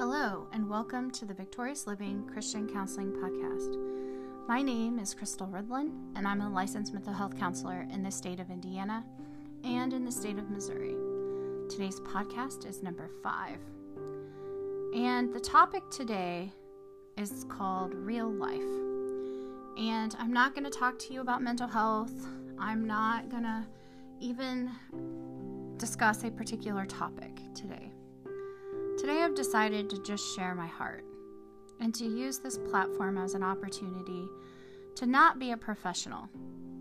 Hello, and welcome to the Victorious Living Christian Counseling Podcast. My name is Crystal Ridlin, and I'm a licensed mental health counselor in the state of Indiana and in the state of Missouri. Today's podcast is number 5. And the topic today is called Real Life. And I'm not going to talk to you about mental health. I'm not going to even discuss a particular topic today. Today I've decided to just share my heart and to use this platform as an opportunity to not be a professional,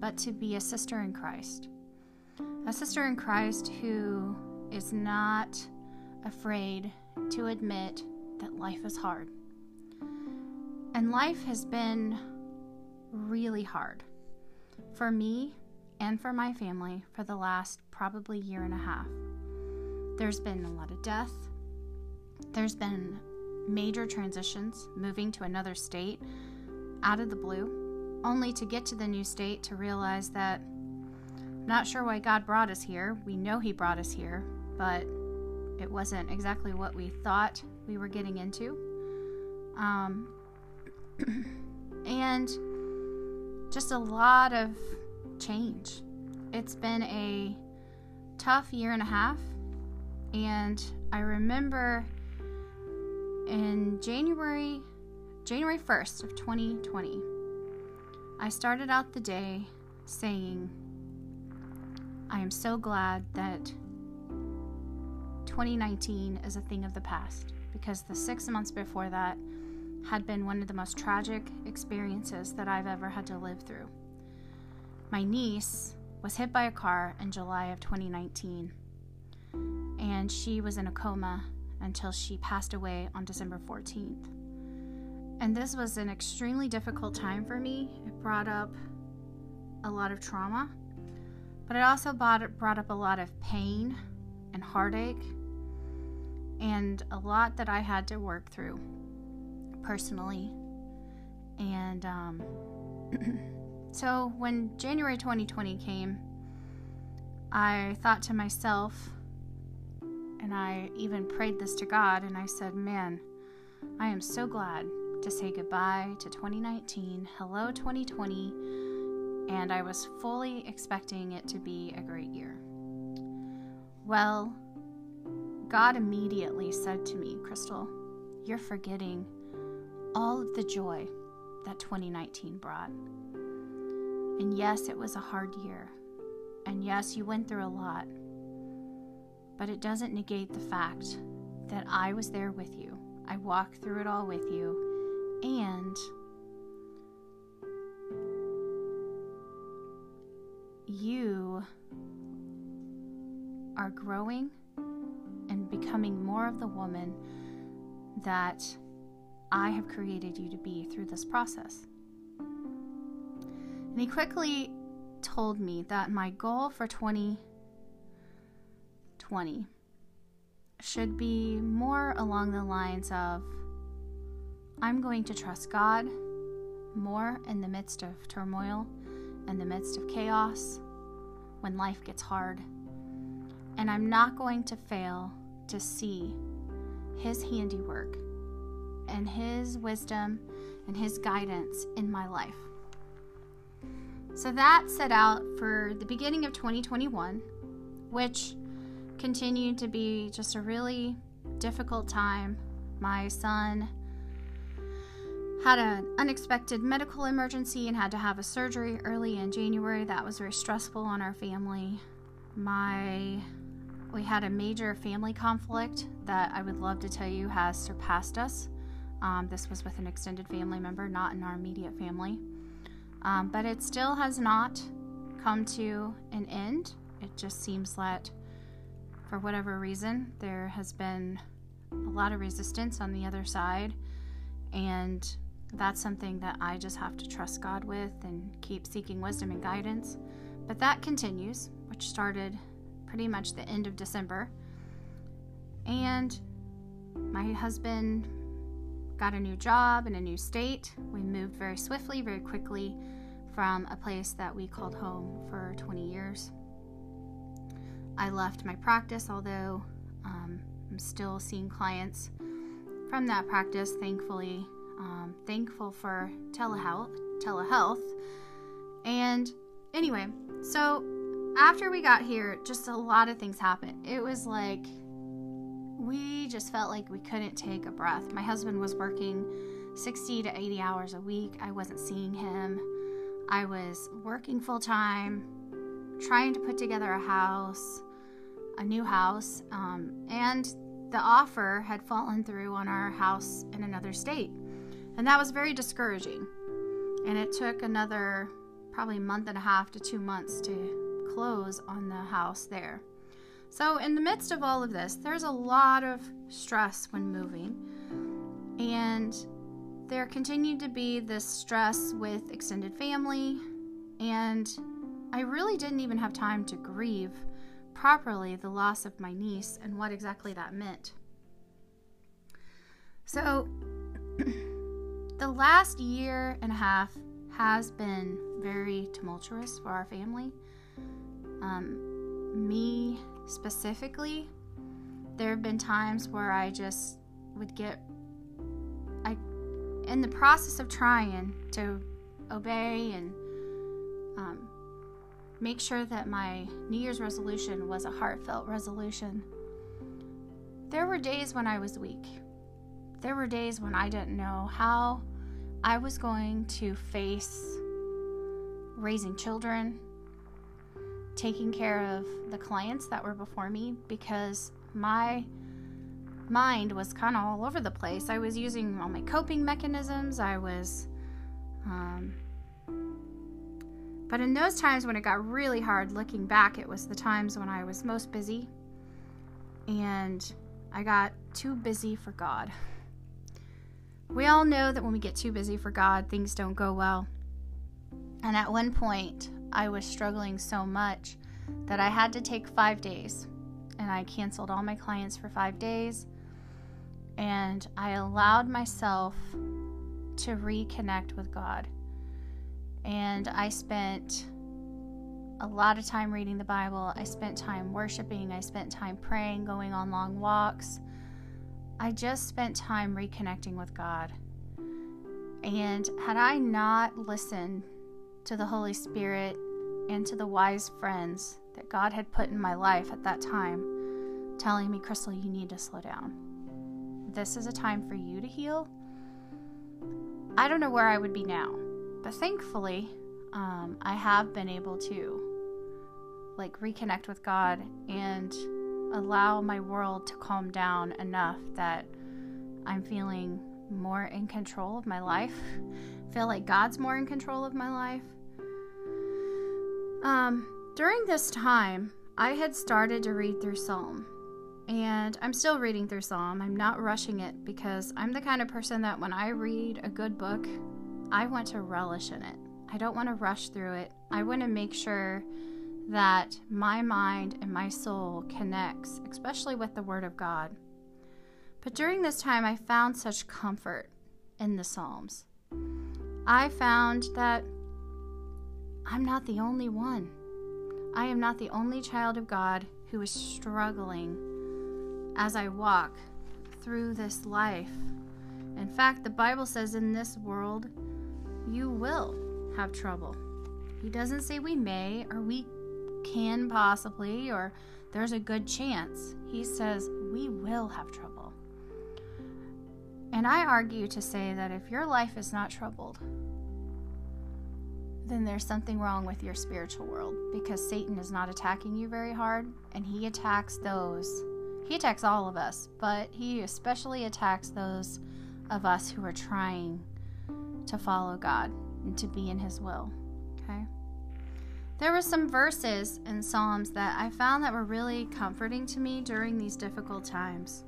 but to be a sister in Christ. A sister in Christ who is not afraid to admit that life is hard. And life has been really hard for me and for my family for the last probably year and a half. There's been a lot of death. There's been major transitions, moving to another state out of the blue, only to get to the new state to realize that I'm not sure why God brought us here. We know He brought us here, but it wasn't exactly what we thought we were getting into. And just a lot of change. It's been a tough year and a half, and I remember in January 1st of 2020, I started out the day saying, I am so glad that 2019 is a thing of the past, because the 6 months before that had been one of the most tragic experiences that I've ever had to live through. My niece was hit by a car in July of 2019, and she was in a coma until she passed away on December 14th. And this was an extremely difficult time for me. It brought up a lot of trauma, but it also brought up a lot of pain and heartache and a lot that I had to work through personally. And so when January 2020 came, I thought to myself, and I even prayed this to God, and I said, man, I am so glad to say goodbye to 2019, hello 2020, and I was fully expecting it to be a great year. Well, God immediately said to me, Crystal, you're forgetting all of the joy that 2019 brought. And yes, it was a hard year, and yes, you went through a lot, but it doesn't negate the fact that I was there with you. I walked through it all with you, and you are growing and becoming more of the woman that I have created you to be through this process. And he quickly told me that my goal for 2020 should be more along the lines of, I'm going to trust God more in the midst of turmoil, in the midst of chaos, when life gets hard, and I'm not going to fail to see His handiwork and His wisdom and His guidance in my life. So that set out for the beginning of 2021, which continued to be just a really difficult time. My son had an unexpected medical emergency and had to have a surgery early in January. That was very stressful on our family. We had a major family conflict that I would love to tell you has surpassed us. This was with an extended family member, not in our immediate family. But it still has not come to an end. It just seems that for whatever reason, there has been a lot of resistance on the other side, and that's something that I just have to trust God with and keep seeking wisdom and guidance. But that continues, which started pretty much the end of December. And my husband got a new job in a new state. We moved very swiftly, very quickly from a place that we called home for 20 years. I left my practice, although I'm still seeing clients from that practice, thankfully. Thankful for telehealth. And anyway, so after we got here, just a lot of things happened. It was like we just felt like we couldn't take a breath. My husband was working 60 to 80 hours a week. I wasn't seeing him. I was working full time, trying to put together a house, a new house, and the offer had fallen through on our house in another state. And that was very discouraging. And it took another probably month and a half to 2 months to close on the house there. So in the midst of all of this, there's a lot of stress when moving. And there continued to be this stress with extended family, and I really didn't even have time to grieve properly the loss of my niece and what exactly that meant. So the last year and a half has been very tumultuous for our family. Me specifically, there have been times where I just would get in the process of trying to obey and make sure that my New Year's resolution was a heartfelt resolution. There were days when I was weak. There were days when I didn't know how I was going to face raising children, taking care of the clients that were before me, because my mind was kind of all over the place. I was using all my coping mechanisms. I was, but in those times when it got really hard, looking back, it was the times when I was most busy, and I got too busy for God. We all know that when we get too busy for God, things don't go well. And at one point, I was struggling so much that I had to take 5 days, and I canceled all my clients for 5 days. And I allowed myself to reconnect with God. And I spent a lot of time reading the Bible. I spent time worshiping. I spent time praying, going on long walks. I just spent time reconnecting with God. And had I not listened to the Holy Spirit and to the wise friends that God had put in my life at that time, telling me, Crystal, you need to slow down. This is a time for you to heal. I don't know where I would be now, but thankfully, I have been able to reconnect with God and allow my world to calm down enough that I'm feeling more in control of my life. I feel like God's more in control of my life. During this time, I had started to read through Psalm, and I'm still reading through Psalm. I'm not rushing it because I'm the kind of person that when I read a good book, I want to relish in it. I don't want to rush through it. I want to make sure that my mind and my soul connects, especially with the Word of God. But during this time, I found such comfort in the Psalms. I found that I'm not the only one. I am not the only child of God who is struggling as I walk through this life. In fact, the Bible says in this world, you will have trouble. He doesn't say we may or we can possibly or there's a good chance. He says we will have trouble. And I argue to say that if your life is not troubled, then there's something wrong with your spiritual world, because Satan is not attacking you very hard, and he attacks those. He attacks all of us, but he especially attacks those of us who are trying to follow God and to be in his will, okay? There were some verses in Psalms that I found that were really comforting to me during these difficult times.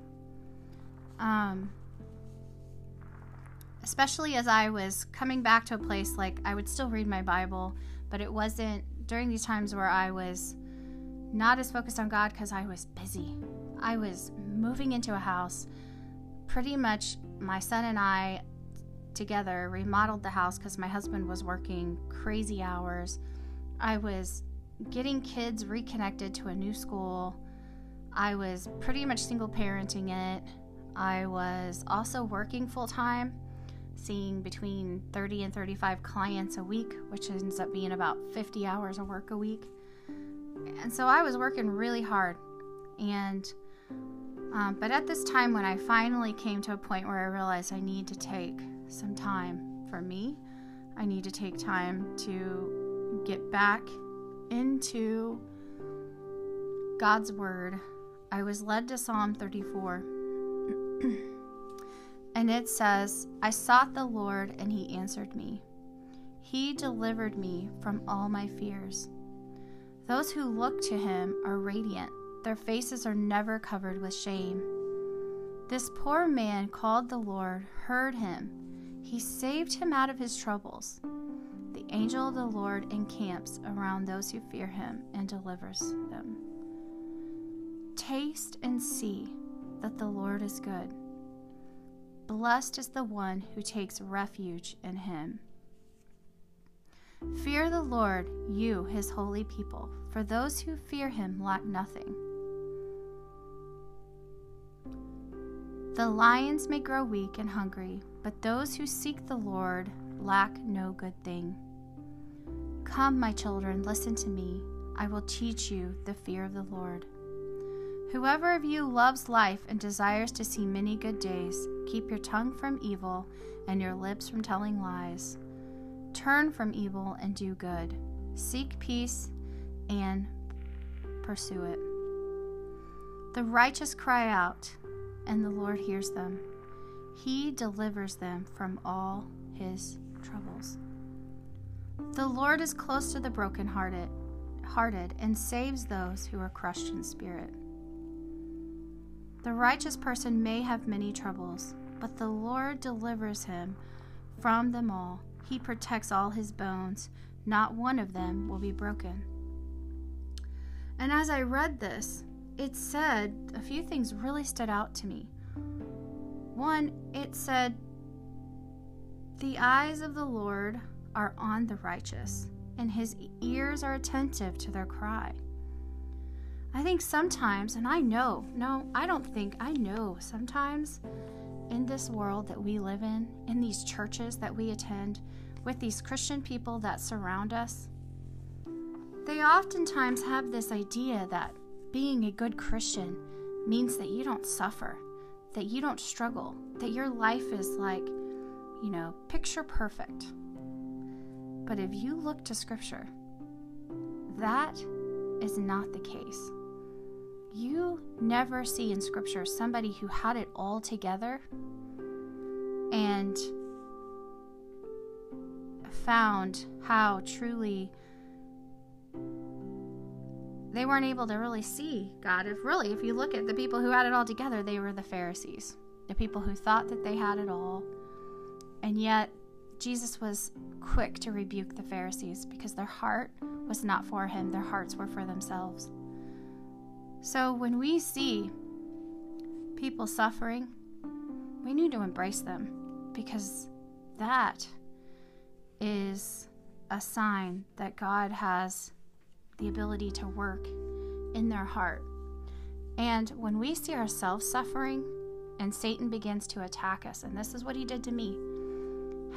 Especially as I was coming back to a place, I would still read my Bible, but it wasn't during these times where I was not as focused on God because I was busy. I was moving into a house. Pretty much my son and I together remodeled the house because my husband was working crazy hours. I was getting kids reconnected to a new school. I was pretty much single parenting it. I was also working full-time, seeing between 30 and 35 clients a week, which ends up being about 50 hours of work a week. And so I was working really hard. And but at this time, when I finally came to a point where I realized I need to take some time for me, I need to take time to get back into God's Word, I was led to Psalm 34. And it says, I sought the Lord and he answered me. He delivered me from all my fears. Those who look to him are radiant. Their faces are never covered with shame. This poor man called the Lord, heard him. He saved him out of his troubles. The angel of the Lord encamps around those who fear him and delivers them. Taste and see that the Lord is good. Blessed is the one who takes refuge in him. Fear the Lord, you, his holy people, for those who fear him lack nothing. The lions may grow weak and hungry, but those who seek the Lord lack no good thing. Come, my children, listen to me. I will teach you the fear of the Lord. Whoever of you loves life and desires to see many good days, keep your tongue from evil and your lips from telling lies. Turn from evil and do good. Seek peace and pursue it. The righteous cry out, and the Lord hears them. He delivers them from all his troubles. The Lord is close to the brokenhearted and saves those who are crushed in spirit. The righteous person may have many troubles, but the Lord delivers him from them all. He protects all his bones. Not one of them will be broken. And as I read this, it said a few things really stood out to me. One, it said, the eyes of the Lord are on the righteous, and his ears are attentive to their cry. I think sometimes, and I know, no, I don't think, I know sometimes in this world that we live in these churches that we attend, with these Christian people that surround us, they oftentimes have this idea that being a good Christian means that you don't suffer, that you don't struggle, that your life is like, you know, picture perfect. But if you look to Scripture, that is not the case. You never see in Scripture somebody who had it all together and found how truly they weren't able to really see God. If you look at the people who had it all together, they were the Pharisees, the people who thought that they had it all. And yet Jesus was quick to rebuke the Pharisees because their heart was not for him. Their hearts were for themselves. So when we see people suffering, we need to embrace them, because that is a sign that God has the ability to work in their heart. And when we see ourselves suffering and Satan begins to attack us, and this is what he did to me,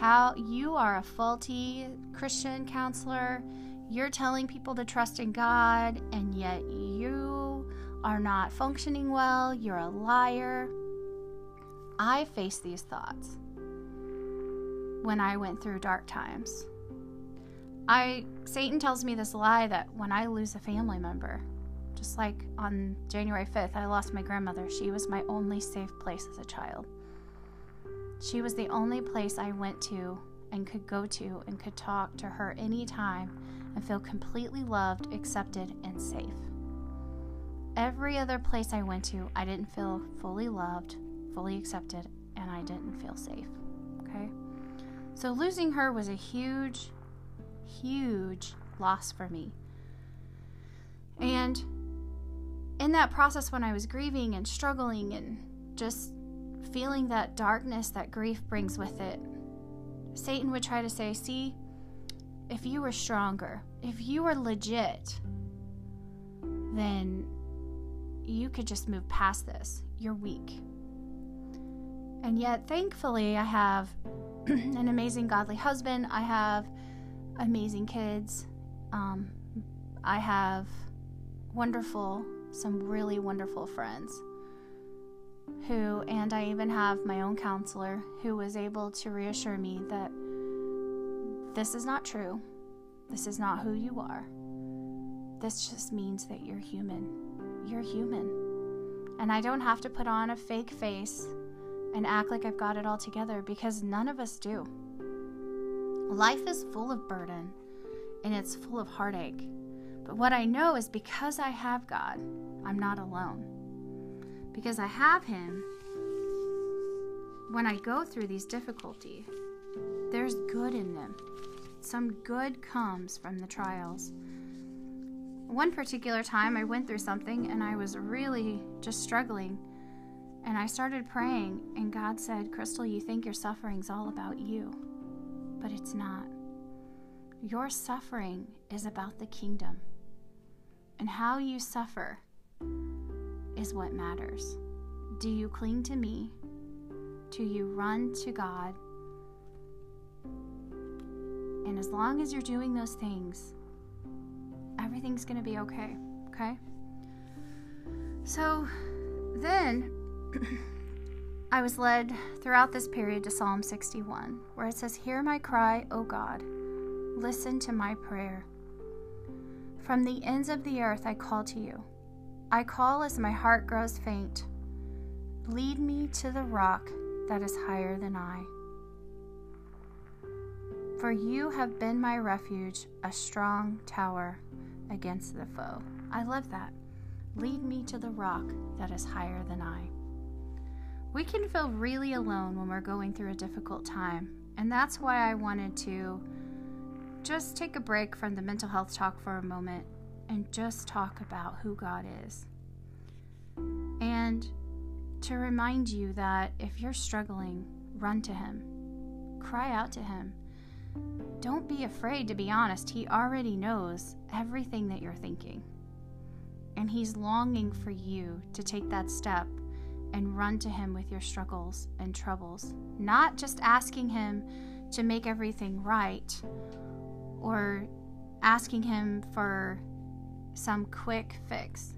how you are a faulty Christian counselor, you're telling people to trust in God, and yet you are not functioning well, you're a liar. I faced these thoughts when I went through dark times. Satan tells me this lie that when I lose a family member, just like on January 5th, I lost my grandmother. She was my only safe place as a child. She was the only place I went to and could go to and could talk to her anytime and feel completely loved, accepted, and safe. Every other place I went to, I didn't feel fully loved, fully accepted, and I didn't feel safe. Okay? So losing her was a huge, huge loss for me. And in that process, when I was grieving and struggling and just feeling that darkness that grief brings with it, Satan would try to say, see, if you were stronger, if you were legit, then you could just move past this. You're weak. And yet, thankfully, I have an amazing godly husband. I have amazing kids. I have some really wonderful friends and I even have my own counselor who was able to reassure me that this is not true. This is not who you are. This just means that you're human. You're human. And I don't have to put on a fake face and act like I've got it all together, because none of us do. Life is full of burden and it's full of heartache. But what I know is, because I have God, I'm not alone. Because I have Him, when I go through these difficulties, there's good in them. Some good comes from the trials. One particular time I went through something and I was really just struggling, and I started praying, and God said, "Crystal, you think your suffering's all about you, but it's not. Your suffering is about the kingdom, and how you suffer is what matters. Do you cling to me? Do you run to God? And as long as you're doing those things, everything's going to be okay, okay?" So then I was led throughout this period to Psalm 61, where it says, "Hear my cry, O God. Listen to my prayer. From the ends of the earth I call to you. I call as my heart grows faint. Lead me to the rock that is higher than I. For you have been my refuge, a strong tower against the foe." I love that. Lead me to the rock that is higher than I. We can feel really alone when we're going through a difficult time, and that's why I wanted to just take a break from the mental health talk for a moment and just talk about who God is. And to remind you that if you're struggling, run to Him. Cry out to Him. Don't be afraid to be honest. He already knows everything that you're thinking. And He's longing for you to take that step and run to Him with your struggles and troubles. Not just asking Him to make everything right, or asking Him for some quick fix,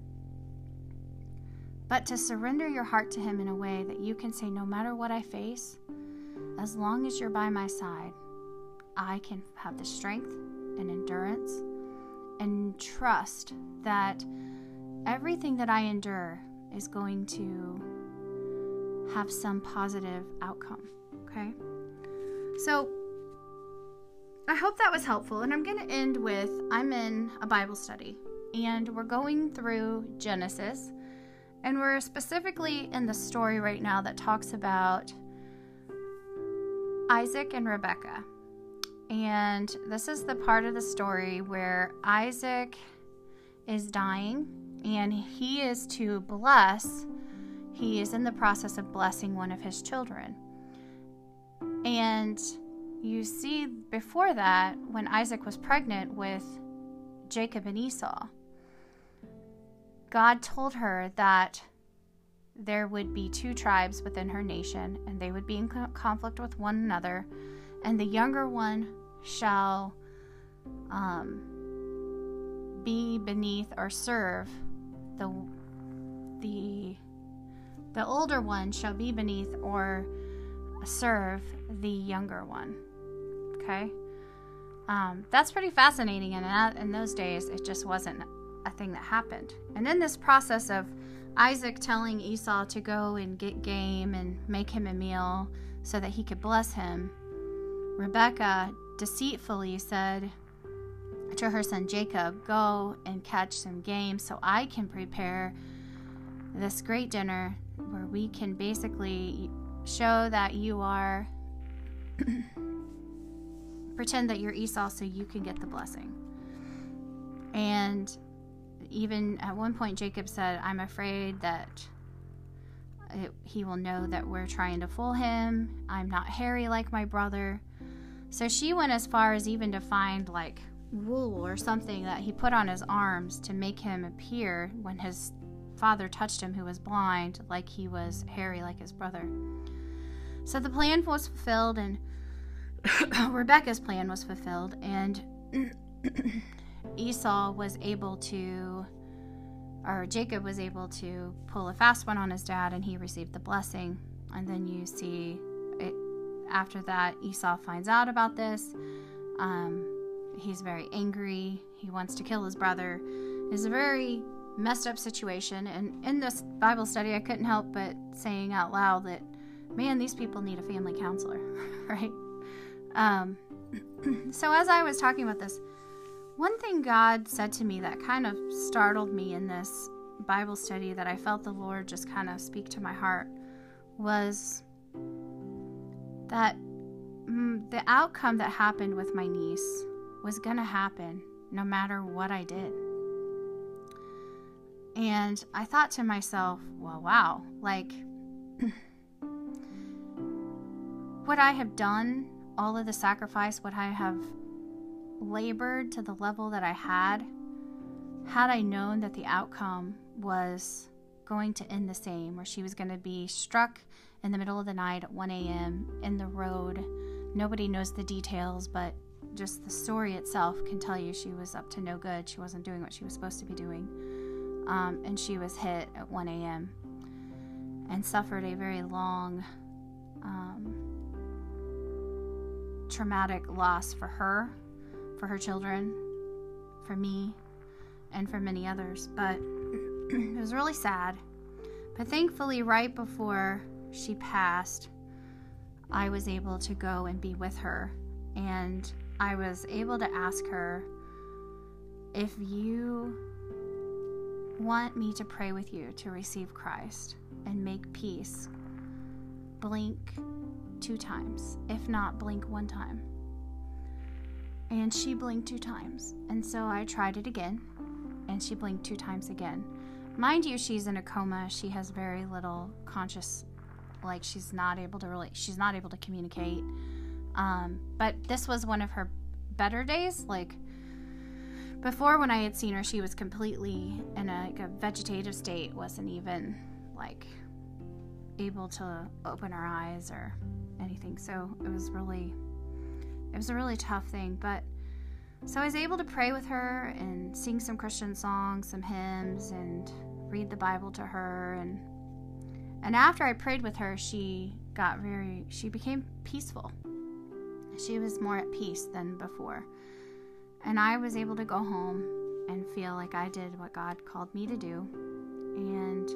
but to surrender your heart to Him in a way that you can say, "No matter what I face, as long as you're by my side, I can have the strength and endurance and trust that everything that I endure is going to have some positive outcome." Okay? So I hope that was helpful, and I'm going to end with, I'm in a Bible study, and we're going through Genesis, and we're specifically in the story right now that talks about Isaac and Rebekah, and this is the part of the story where Isaac is dying, and he is in the process of blessing one of his children, and you see before that, when Isaac was pregnant with Jacob and Esau, God told her that there would be two tribes within her nation, and they would be in conflict with one another, and the younger one shall be beneath or serve the older one shall be beneath or serve the younger one. Okay? That's pretty fascinating, and in those days it just wasn't a thing that happened. And in this process of Isaac telling Esau to go and get game and make him a meal so that he could bless him, Rebekah deceitfully said to her son Jacob, "Go and catch some game so I can prepare this great dinner where we can basically show that you are pretend that you're Esau so you can get the blessing." And even at one point Jacob said, "I'm afraid that he will know that we're trying to fool him. I'm not hairy like my brother." So she went as far as even to find like wool or something that he put on his arms to make him appear, when his father touched him, who was blind, like he was hairy like his brother. So the plan was fulfilled, and Rebecca's plan was fulfilled, and Jacob was able to pull a fast one on his dad, and he received the blessing. And then you see it after that, Esau finds out about this. He's very angry. He wants to kill his brother. It's a very messed up situation. And in this Bible study, I couldn't help but saying out loud that, man, these people need a family counselor, right? So as I was talking about this, one thing God said to me that kind of startled me in this Bible study, that I felt the Lord just kind of speak to my heart, was that the outcome that happened with my niece was going to happen no matter what I did. And I thought to myself, well, wow, like would I have done all of the sacrifice, would I have labored to the level that I had I known that the outcome was going to end the same, where she was going to be struck in the middle of the night at 1 a.m. in the road? Nobody knows the details, but just the story itself can tell you she was up to no good. She wasn't doing what she was supposed to be doing, and she was hit at 1 a.m. and suffered a very long traumatic loss for her, for her children, for me, and for many others. But it was really sad. But thankfully, right before she passed, I was able to go and be with her, and I was able to ask her, if you want me to pray with you to receive Christ and make peace, blink 2 times, if not blink 1 time. And she blinked 2 times. And so I tried it again, and she blinked 2 times again. Mind you, she's in a coma. She has very little conscious, like she's not able to communicate. But this was one of her better days. Like before, when I had seen her, she was completely in a vegetative state, wasn't even like able to open her eyes or anything. So it was a really tough thing. But so I was able to pray with her and sing some Christian songs, some hymns, and read the Bible to her. And after I prayed with her, she became peaceful. She was more at peace than before. And I was able to go home and feel like I did what God called me to do. And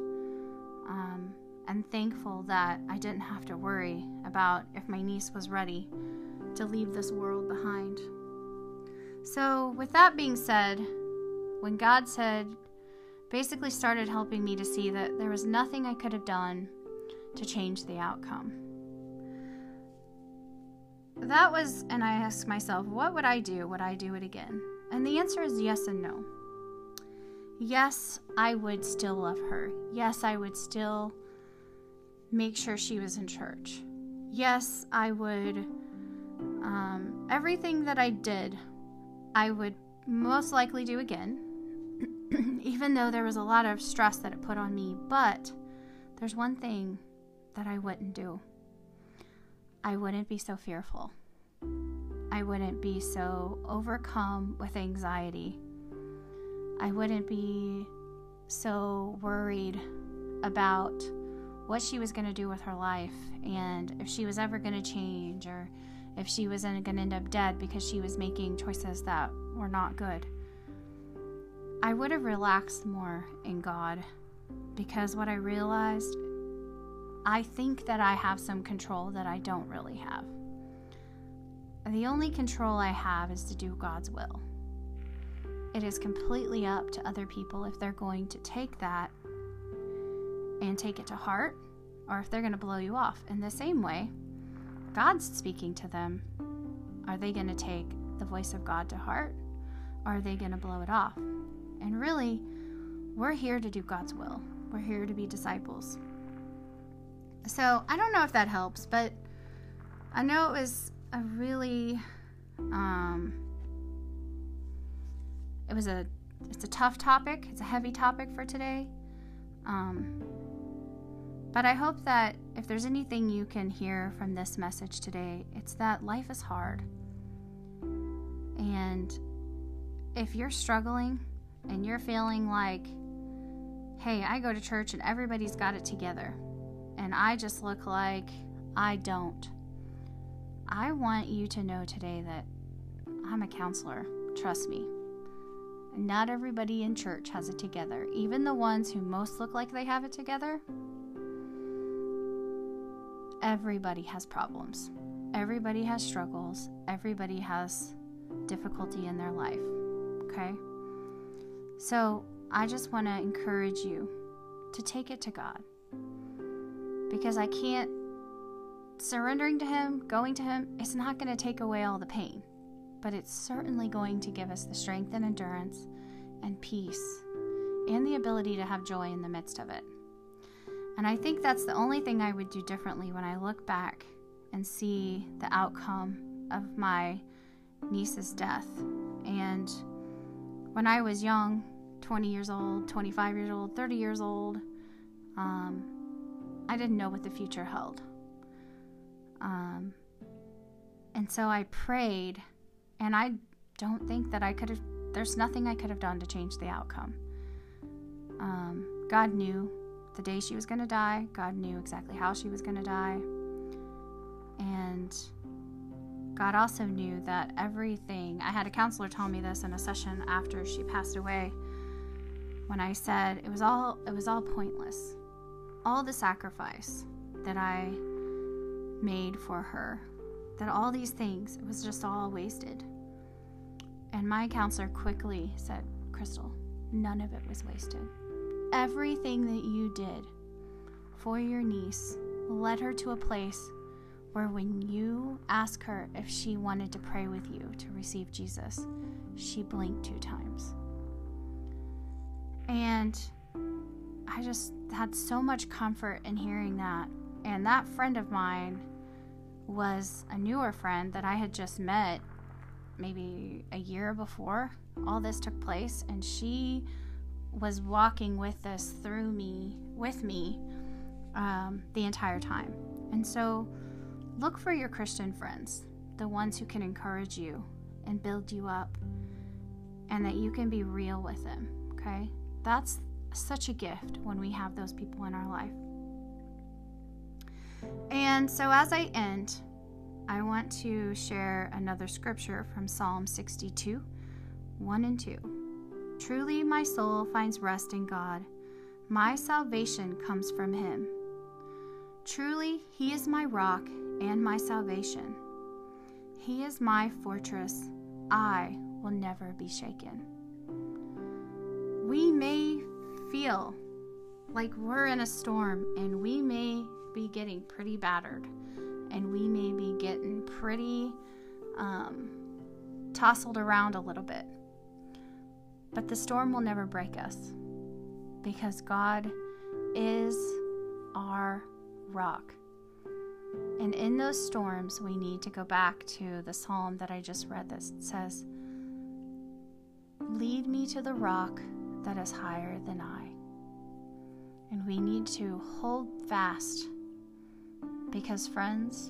I'm thankful that I didn't have to worry about if my niece was ready to leave this world behind. So with that being said, when God basically started helping me to see that there was nothing I could have done to change the outcome. And I asked myself, what would I do? Would I do it again? And the answer is yes and no. Yes, I would still love her. Yes, I would still make sure she was in church. Yes, I would, everything that I did, I would most likely do again, even though there was a lot of stress that it put on me. But there's one thing that I wouldn't do. I wouldn't be so fearful. I wouldn't be so overcome with anxiety. I wouldn't be so worried about what she was going to do with her life, and if she was ever going to change, or if she wasn't going to end up dead because she was making choices that were not good. I would have relaxed more in God, because what I realized, I think that I have some control that I don't really have. The only control I have is to do God's will. It is completely up to other people if they're going to take that and take it to heart, or if they're going to blow you off. In the same way, God's speaking to them. Are they going to take the voice of God to heart, or are they going to blow it off? And really, we're here to do God's will. We're here to be disciples. So I don't know if that helps, but I know it was a really, it's a tough topic. It's a heavy topic for today. But I hope that if there's anything you can hear from this message today, it's that life is hard. And if you're struggling and you're feeling like, hey, I go to church and everybody's got it together, and I just look like I don't, I want you to know today that I'm a counselor. Trust me. Not everybody in church has it together. Even the ones who most look like they have it together, everybody has problems. Everybody has struggles. Everybody has difficulty in their life. Okay? So I just want to encourage you to take it to God. Because I can't, surrendering to Him, going to Him, it's not going to take away all the pain. But it's certainly going to give us the strength and endurance and peace and the ability to have joy in the midst of it. And I think that's the only thing I would do differently when I look back and see the outcome of my niece's death. And when I was young, 20 years old, 25 years old, 30 years old, I didn't know what the future held. And so I prayed. And I don't think that I could have, there's nothing I could have done to change the outcome. God knew the day she was going to die. God knew exactly how she was going to die. And God also knew that everything, I had a counselor tell me this in a session after she passed away, when I said it was all pointless. All the sacrifice that I made for her, that all these things, it was just all wasted. And my counselor quickly said, Crystal, none of it was wasted. Everything that you did for your niece led her to a place where when you asked her if she wanted to pray with you to receive Jesus, she blinked 2 times. And I just had so much comfort in hearing that. And that friend of mine was a newer friend that I had just met maybe a year before all this took place, and she was walking with this through me, with me, the entire time. And so look for your Christian friends, the ones who can encourage you and build you up, and that you can be real with them, okay? That's such a gift when we have those people in our life. And so as I end, I want to share another scripture from Psalm 62, 1 and 2. Truly my soul finds rest in God. My salvation comes from Him. Truly He is my rock and my salvation. He is my fortress. I will never be shaken. We may feel like we're in a storm, and we may be getting pretty battered, and we may be getting pretty tousled around a little bit, but the storm will never break us, because God is our rock. And in those storms, we need to go back to the psalm that I just read that says, lead me to the rock that is higher than I. And we need to hold fast. Because friends,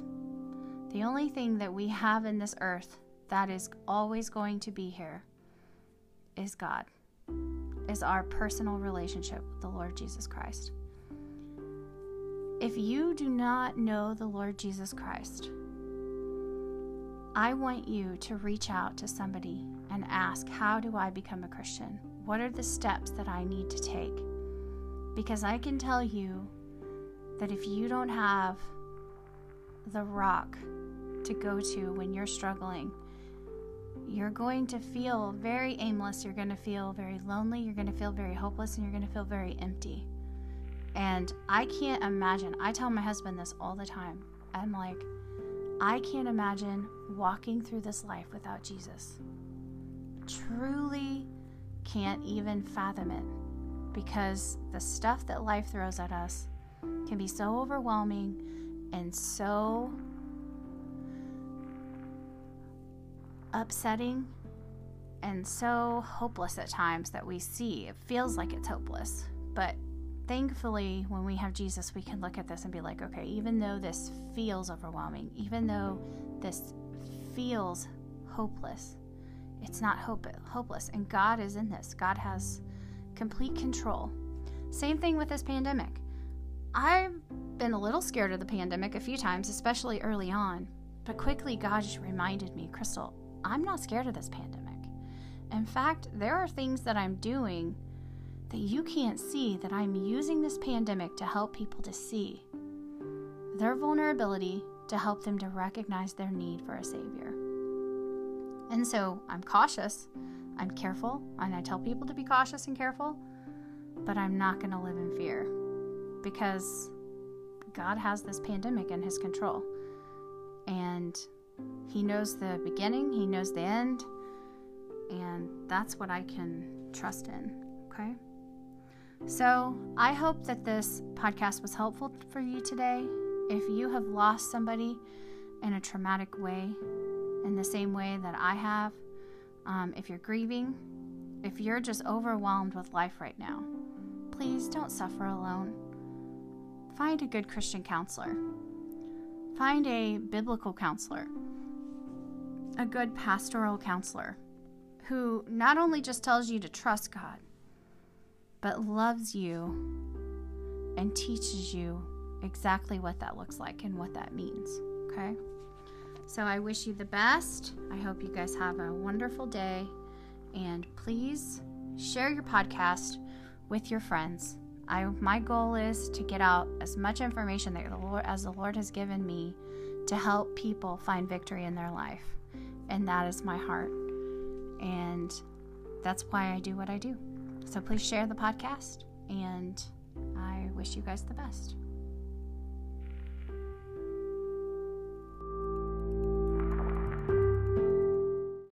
the only thing that we have in this earth that is always going to be here is God, is our personal relationship with the Lord Jesus Christ. If you do not know the Lord Jesus Christ, I want you to reach out to somebody and ask, how do I become a Christian? What are the steps that I need to take? Because I can tell you that if you don't have the rock to go to when you're struggling, you're going to feel very aimless, you're going to feel very lonely, you're going to feel very hopeless, and you're going to feel very empty. And I can't imagine, I tell my husband this all the time, I'm like, I can't imagine walking through this life without Jesus. Truly can't even fathom it, because the stuff that life throws at us can be so overwhelming and so upsetting and so hopeless at times that we see. It feels like it's hopeless, but thankfully, when we have Jesus, we can look at this and be like, okay, even though this feels overwhelming, even though this feels hopeless, it's not hopeless. And God is in this. God has complete control. Same thing with this pandemic. I've been a little scared of the pandemic a few times, especially early on. But quickly, God just reminded me, Crystal, I'm not scared of this pandemic. In fact, there are things that I'm doing that you can't see that I'm using this pandemic to help people to see their vulnerability, to help them to recognize their need for a savior. And so I'm cautious, I'm careful, and I tell people to be cautious and careful, but I'm not going to live in fear because God has this pandemic in his control. And he knows the beginning, he knows the end, and that's what I can trust in, okay? So I hope that this podcast was helpful for you today. If you have lost somebody in a traumatic way, in the same way that I have, if you're grieving, if you're just overwhelmed with life right now, please don't suffer alone. Find a good Christian counselor. Find a biblical counselor, a good pastoral counselor, who not only just tells you to trust God, but loves you and teaches you exactly what that looks like and what that means, okay? So I wish you the best. I hope you guys have a wonderful day, and please share your podcast with your friends. My goal is to get out as much information as the Lord has given me to help people find victory in their life. And that is my heart. And that's why I do what I do. So please share the podcast, and I wish you guys the best.